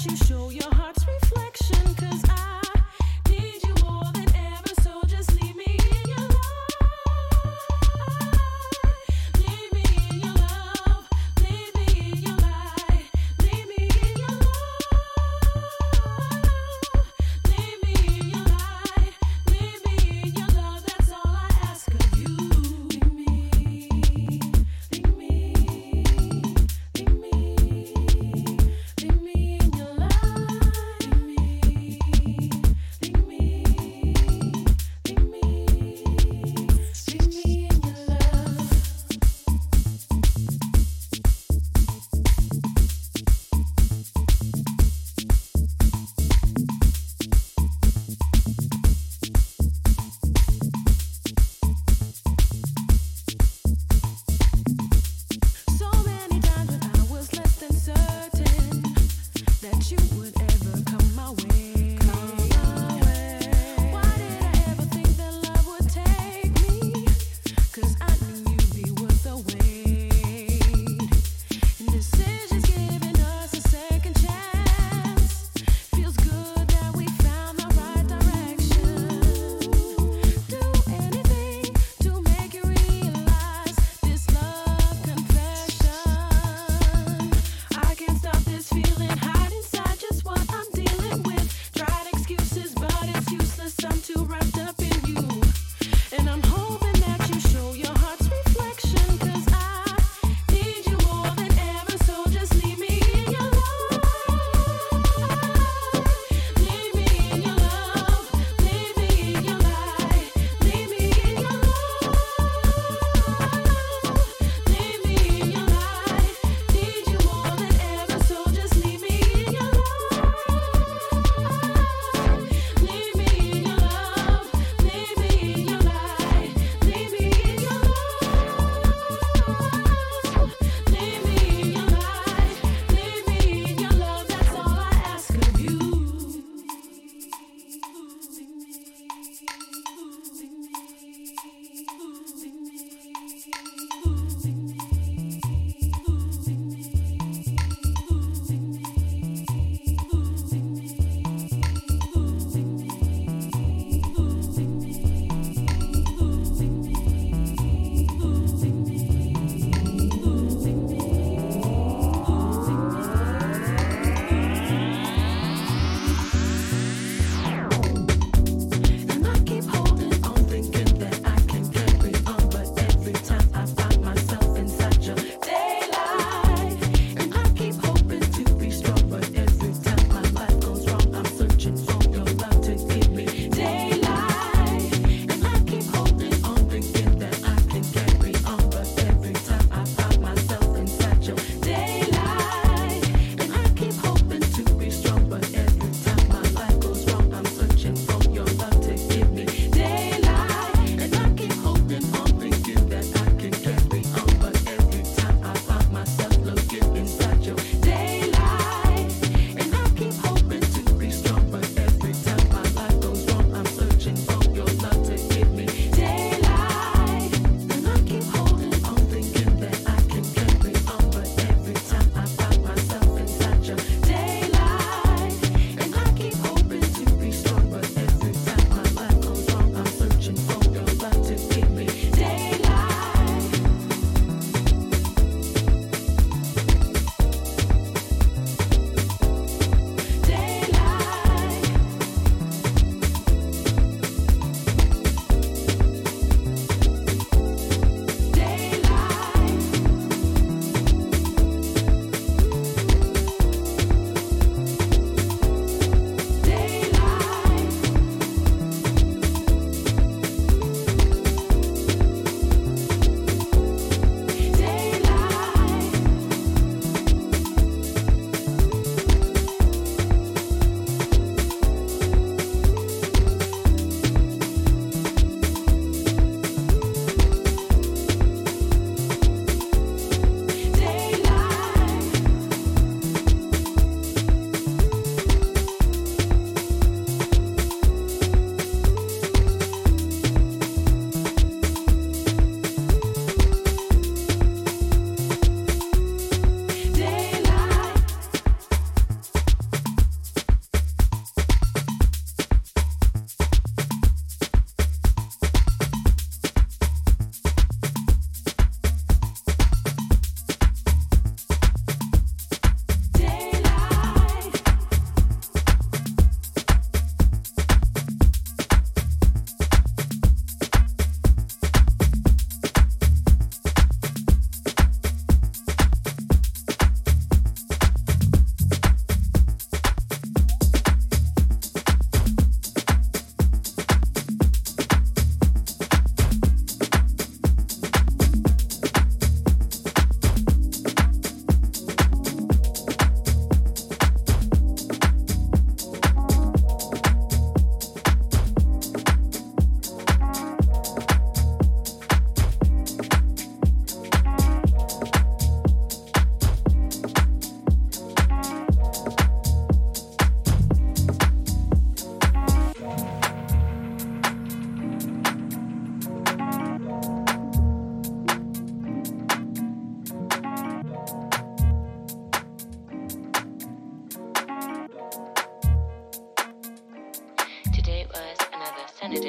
You show your heart's reflection, 'cause I need you more than ever. So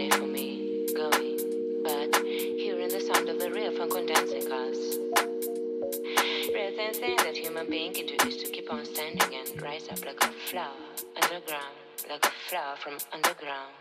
day for me, going, but hearing the sound of the real funk condensing glass. Rare than thing that human being can do is to keep on standing and rise up like a flower underground, like a flower from underground.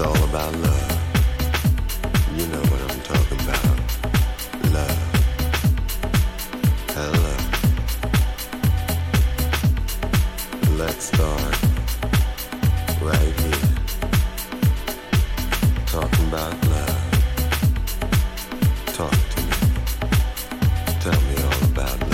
It's all about love. You know what I'm talking about. Love. Hello. Let's start right here. Talking about love. Talk to me. Tell me all about love.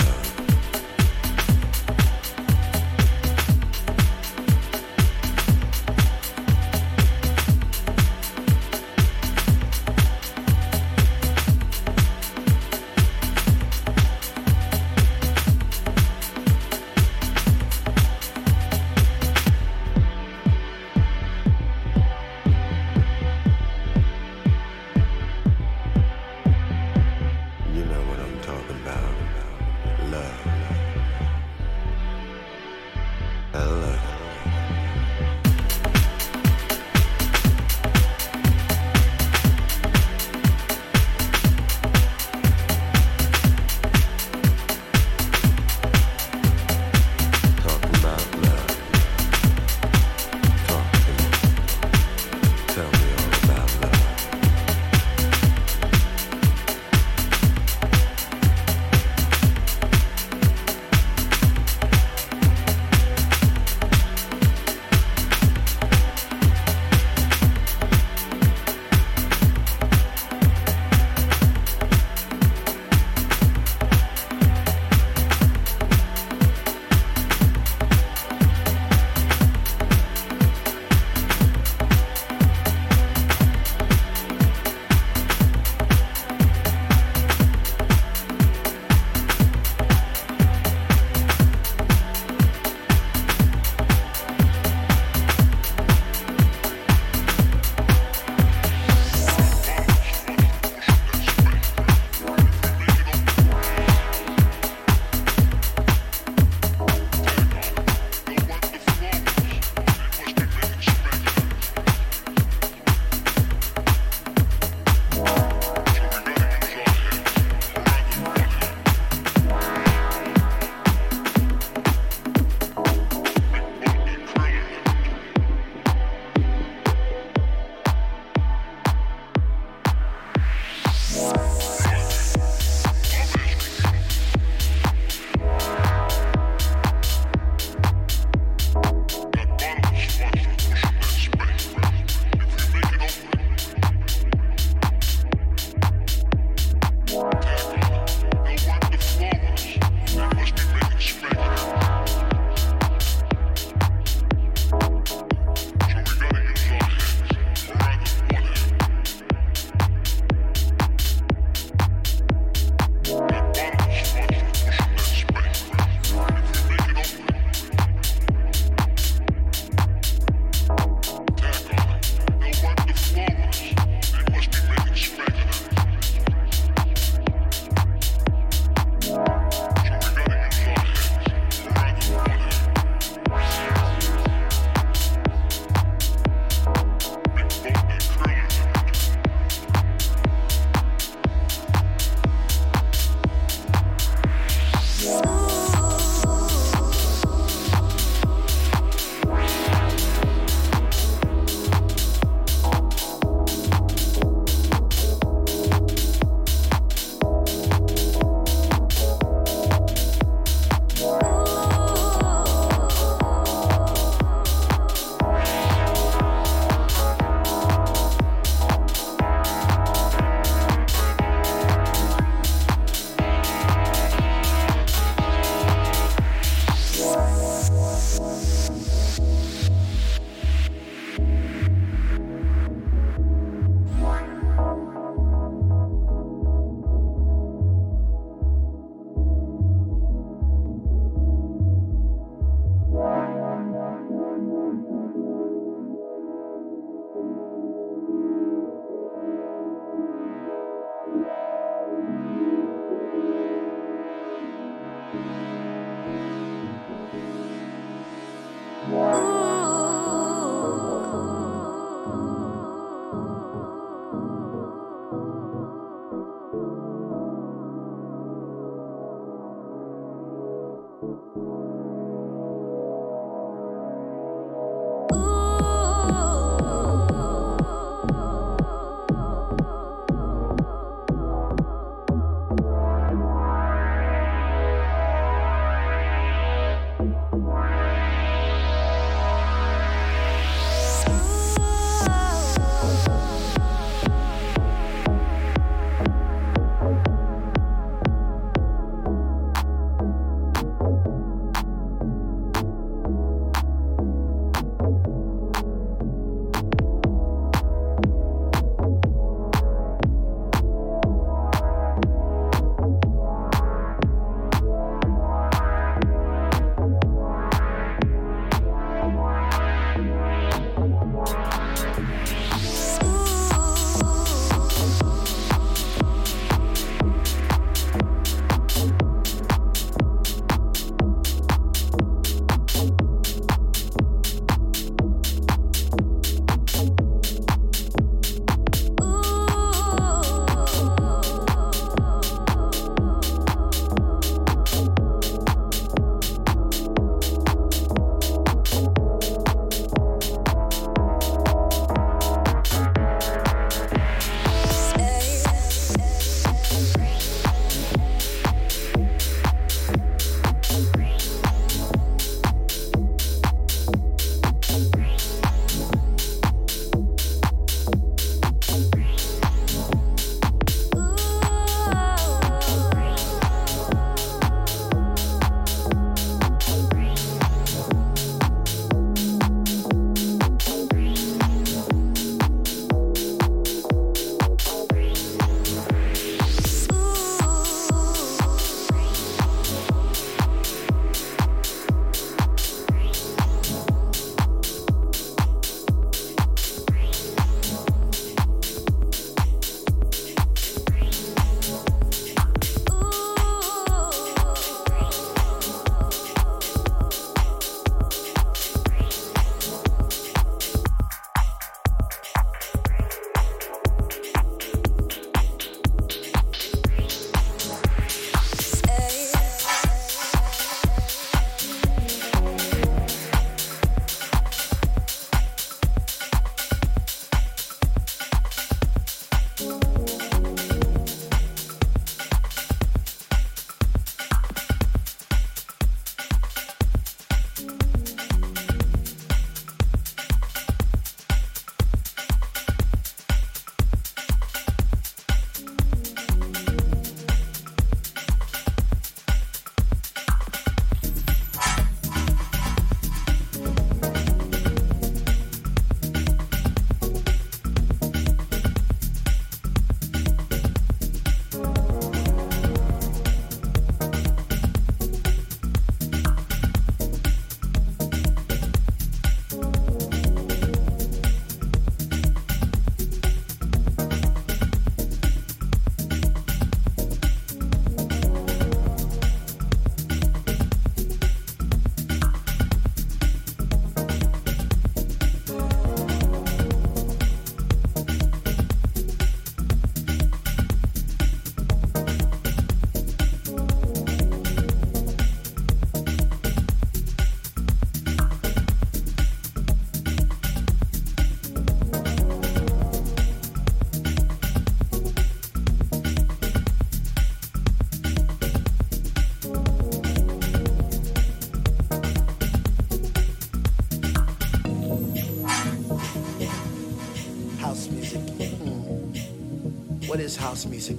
is house music.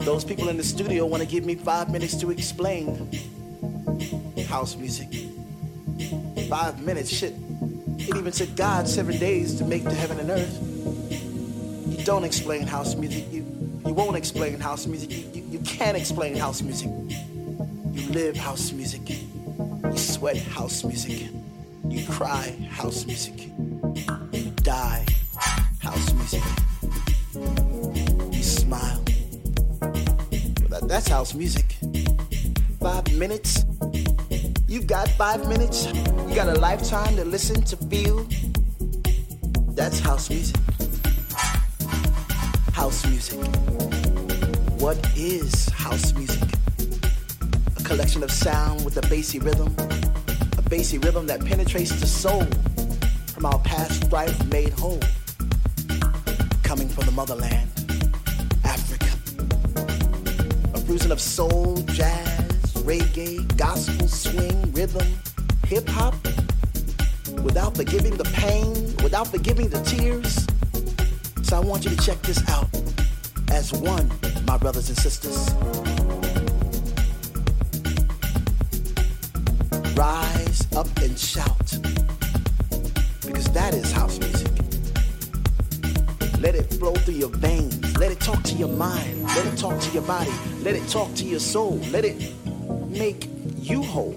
Those people in the studio want to give me 5 minutes to explain house music. 5 minutes, shit. It even took God 7 days to make the heaven and earth. You don't explain house music. You won't explain house music. You can't explain house music. You live house music. You sweat house music. You cry house music. You die house music. You smile. That's house music. 5 minutes. You've got 5 minutes. You got a lifetime to listen, to feel. That's house music. House music. What is house music? A collection of sound with a bassy rhythm. A bassy rhythm that penetrates the soul from our past life made whole. Coming from the motherland, Africa. A fusion of soul, jazz, reggae, gospel, swing, rhythm, hip-hop. Without forgiving the pain, without forgiving the tears. So I want you to check this out as one, my brothers and sisters. Rise up and shout, because that is house music. Let it flow through your veins. Let it talk to your mind. Let it talk to your body. Let it talk to your soul. Let it make you whole.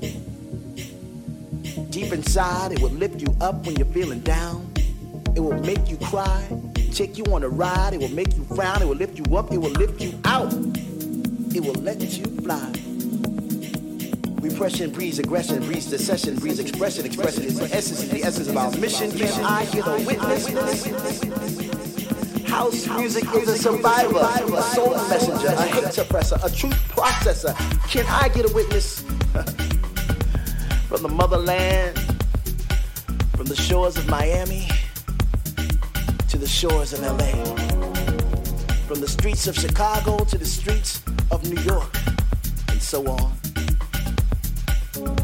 Deep inside, it will lift you up when you're feeling down. It will make you cry, take you on a ride. It will make you frown. It will lift you up. It will lift you out. It will let you fly. Repression breeds aggression, breeds decession, breeds expression. Expression is the essence. The essence of our mission. Can I get a witness? House music is a survivor, a soul messenger, a hate suppressor, a truth processor. Can I get a witness? From the motherland, from the shores of Miami to the shores of LA, from the streets of Chicago to the streets of New York, and so on.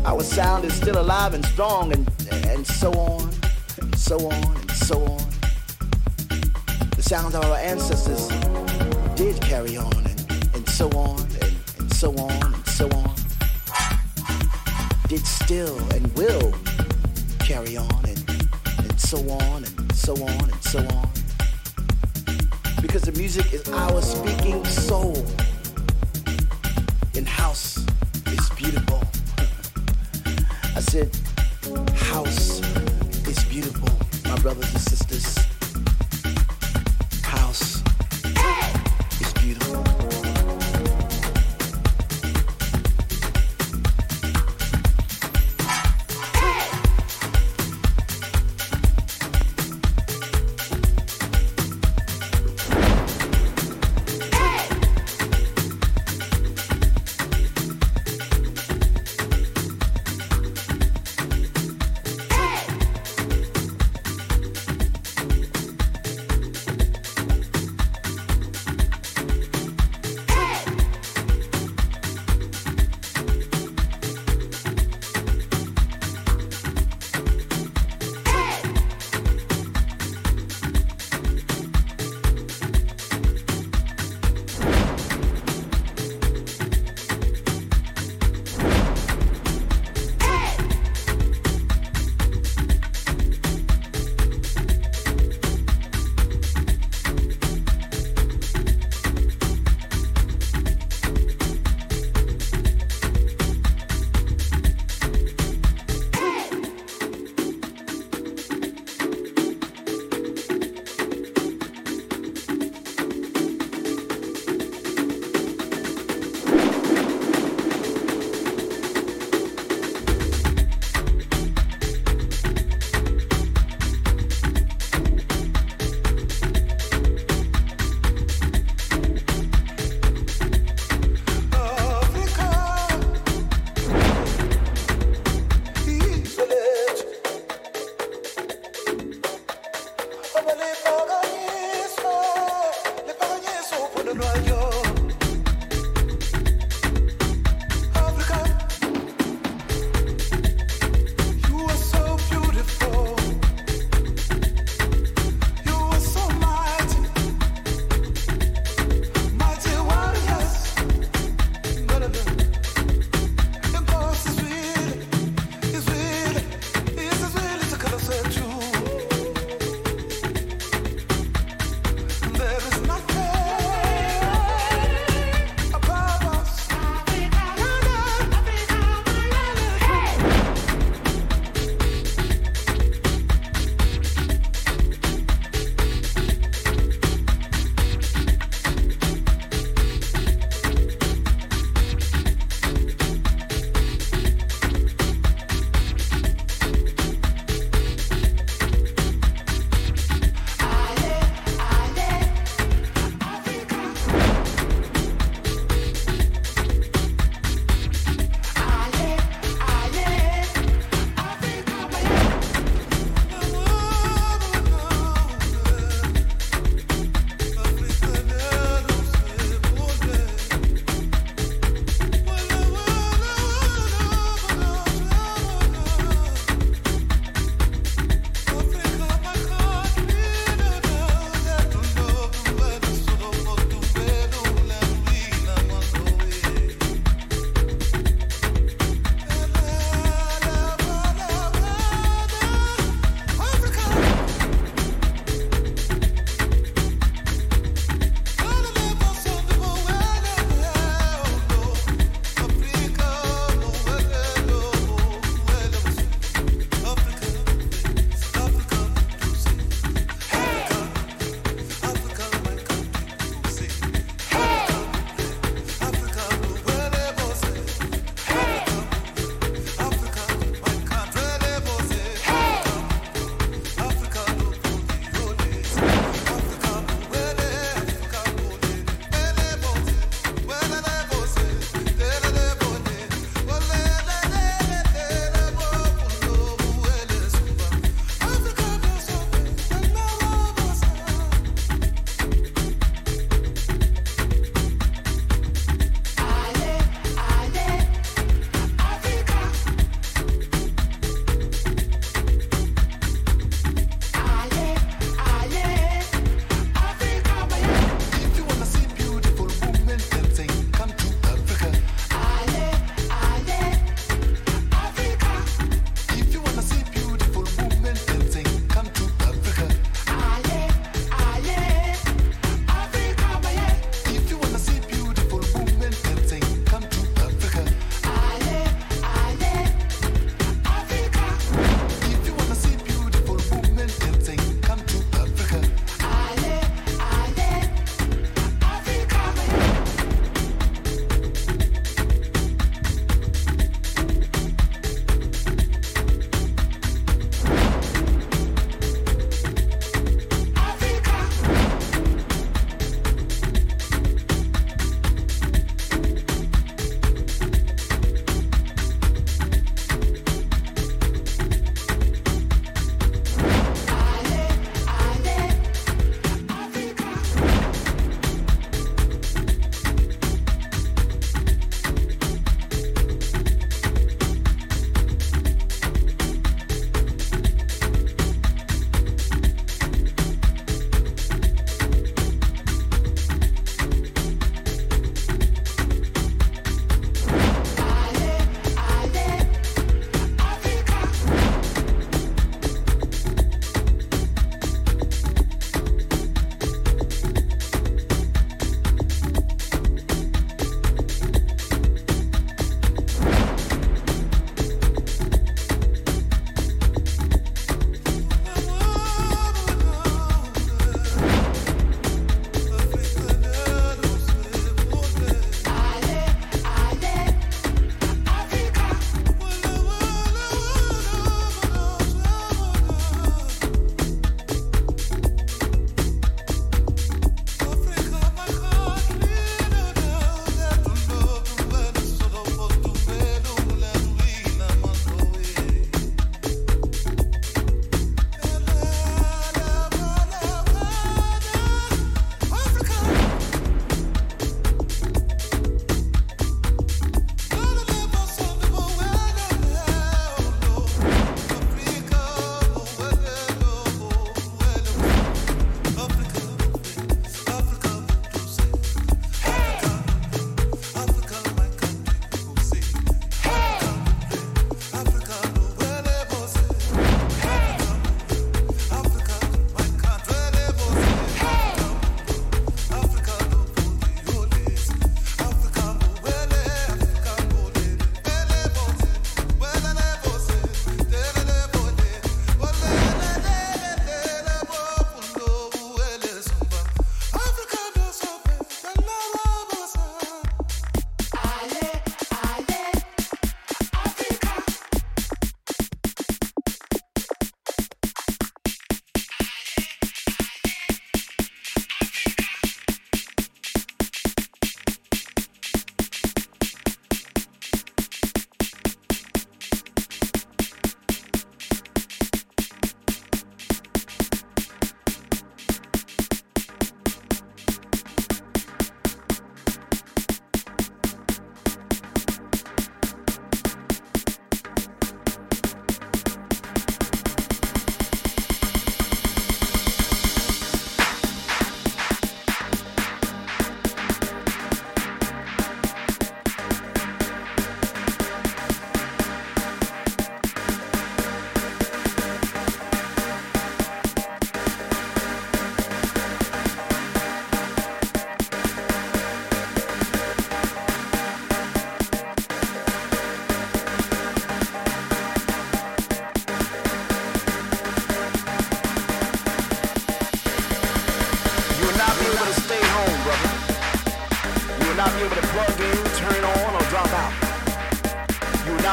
Our sound is still alive and strong, and so on, and so on, and so on. Sounds of our ancestors did carry on, and so on, and so on, and so on. Did still and will carry on, and so on, and so on, and so on. Because the music is our speaking soul. And house is beautiful. I said, house is beautiful, my brothers and sisters.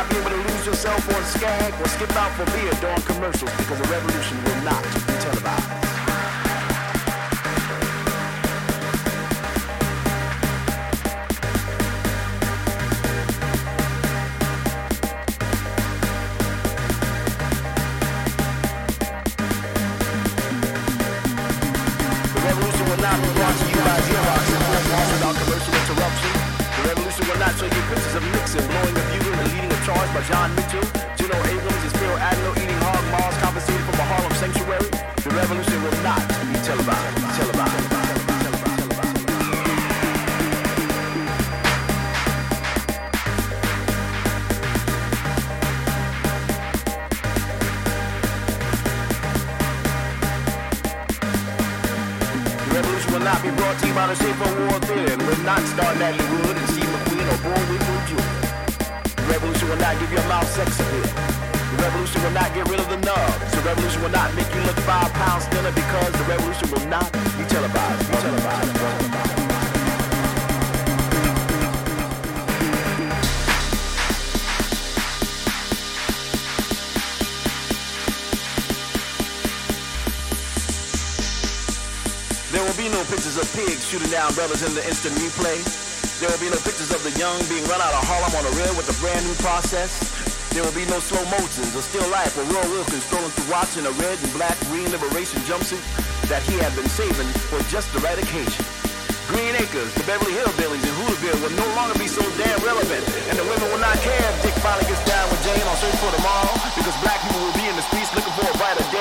not be able to lose yourself on Skag or skip out for beer during commercials because the revolution will not be televised. By John Mitchell, Juno Abrams is Phil Adler eating hog maws confiscated from a Harlem sanctuary. The revolution will not be televised. The revolution will not be brought to you by the Shape of War Theater. It will not star Natalie Wood and Steve McQueen or Broadway Blue Jewel. The revolution will not give your mouth sex appeal. The revolution will not get rid of the nubs. The revolution will not make you look 5 pounds thinner because the revolution will not be televised. There will be no pictures of pigs shooting down brothers in the instant replay. There will be no pictures of the young being run out of Harlem on a rail with a brand new process. There will be no slow motions or still life or Roy Wilkins strolling through watching a red and black green liberation jumpsuit that he had been saving for just the right occasion. Green Acres, the Beverly Hillbillies, and Hooterville will no longer be so damn relevant, and the women will not care if Dick finally gets down with Jane on Search for Tomorrow, because black people will be in the streets looking for a brighter day.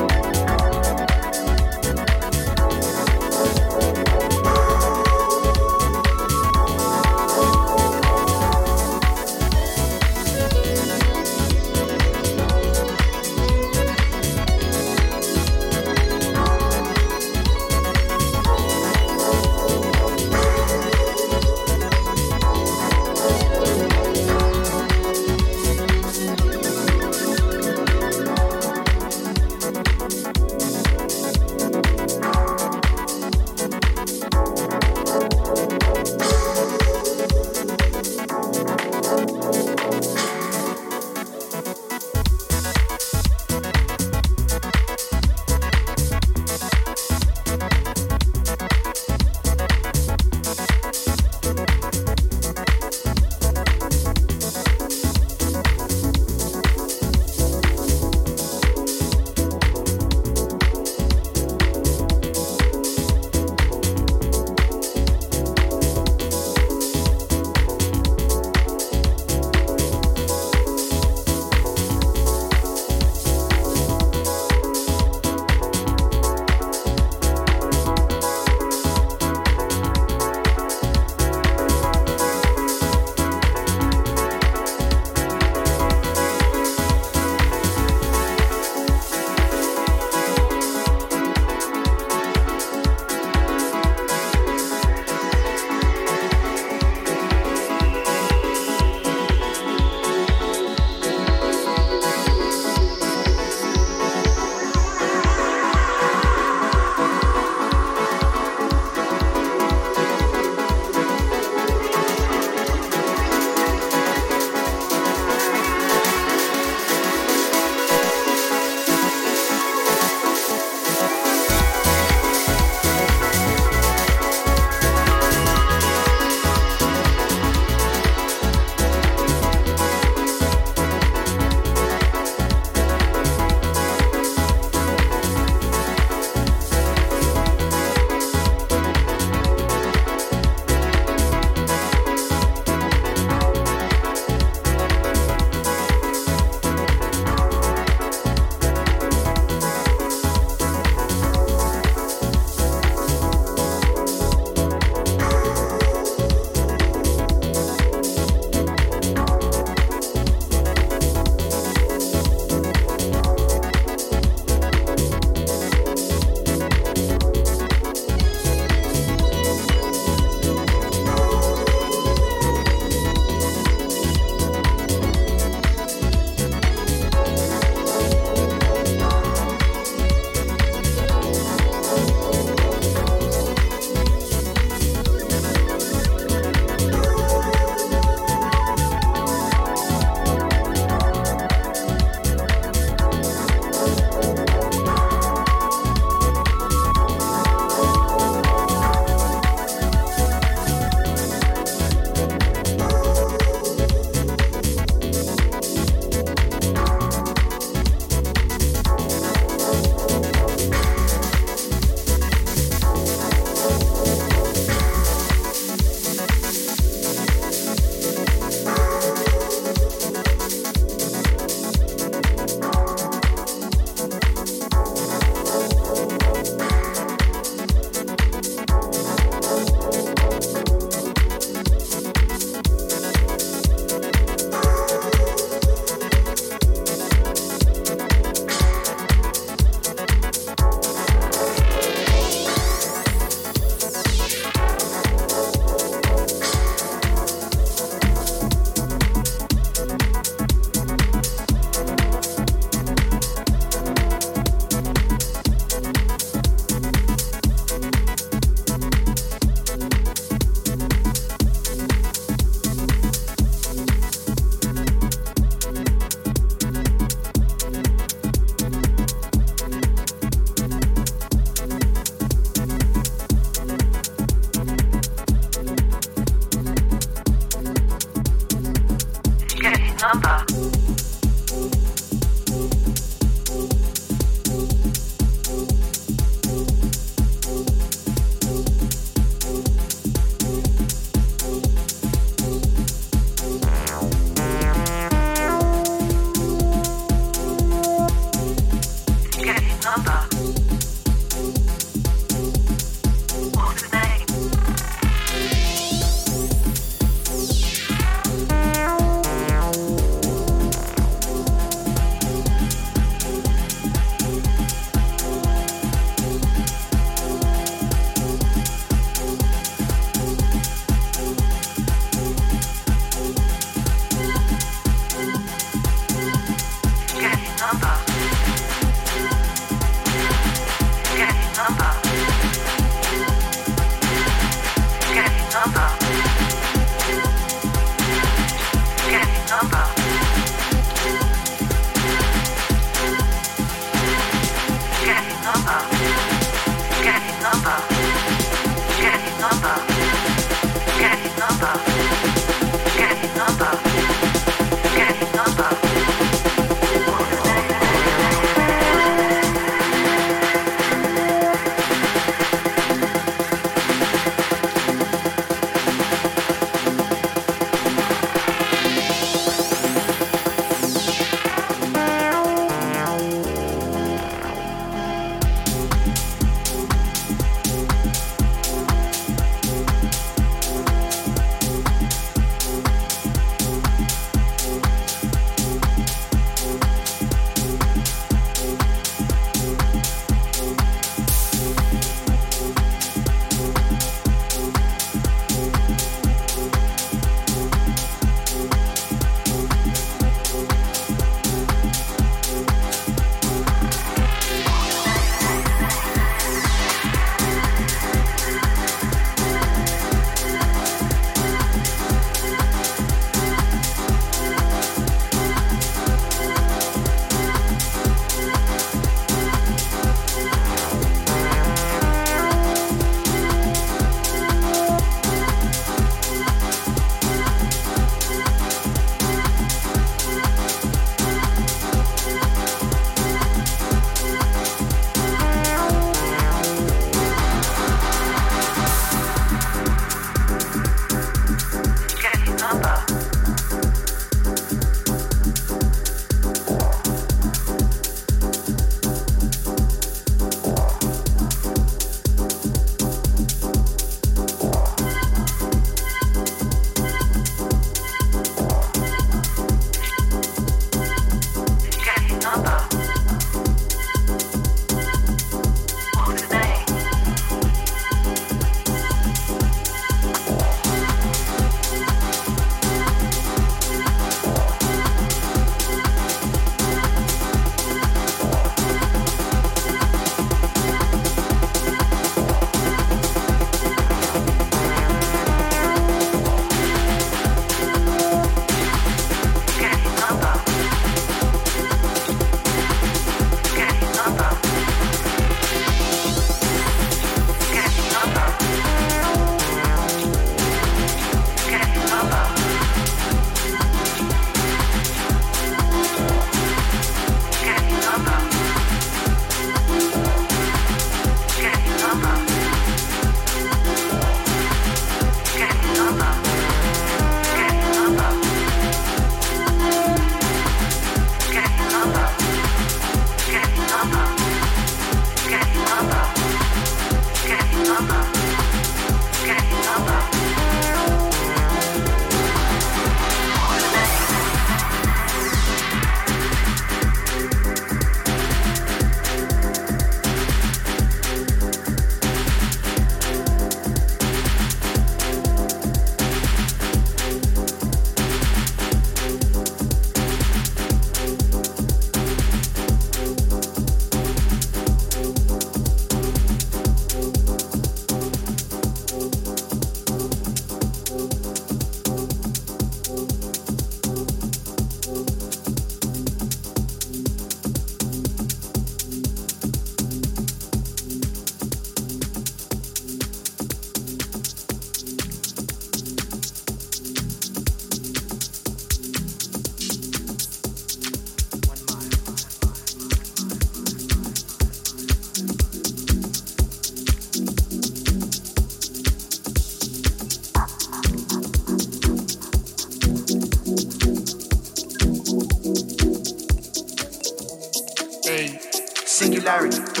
clarity,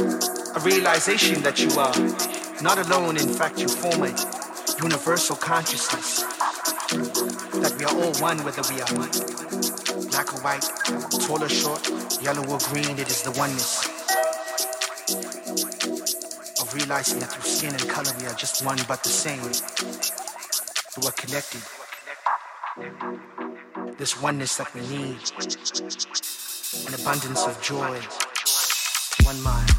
a realization that you are not alone. In fact, you form a universal consciousness, that we are all one, whether we are black or white, tall or short, yellow or green. It is the oneness of realizing that through skin and color we are just one but the same. We are connected. This oneness that we need, an abundance of joy, one mind.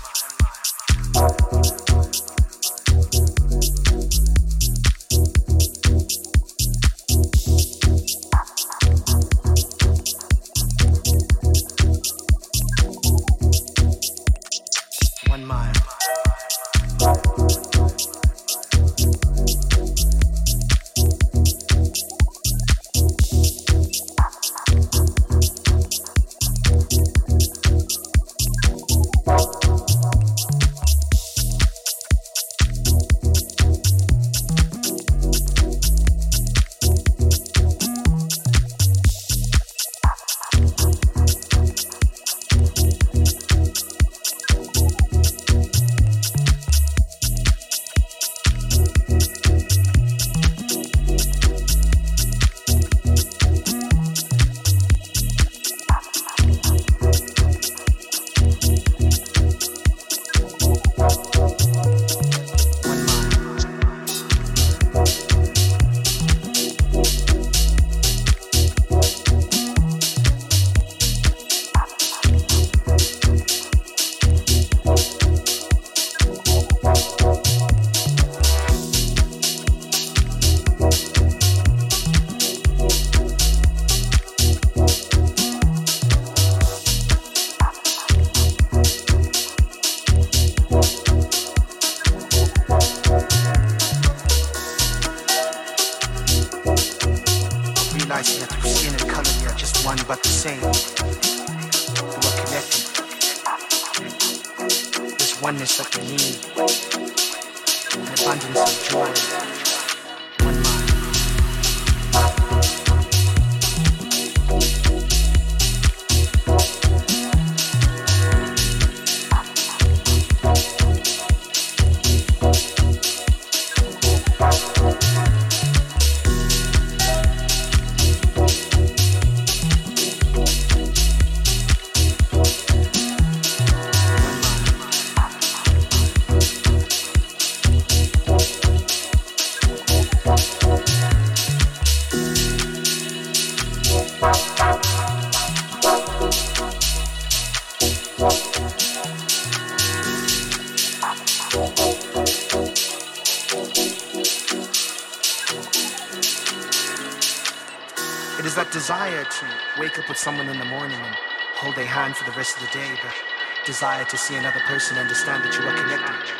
Desire to see another person understand that you are connected.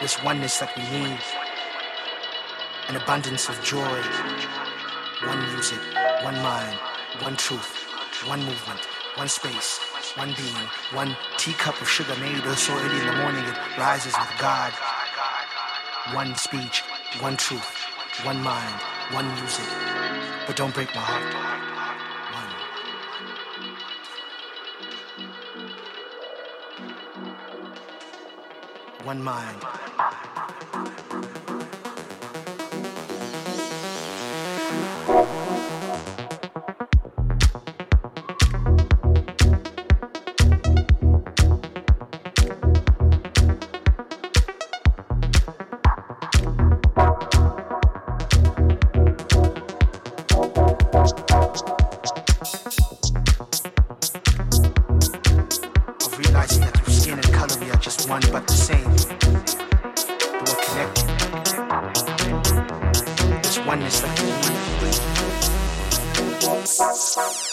This oneness that we need, an abundance of joy, one music, one mind, one truth, one movement, one space, one being, one teacup of sugar made or so early in the morning it rises with God, one speech, one truth, one mind, one music. But don't break my heart. One mind. This oneness that we need.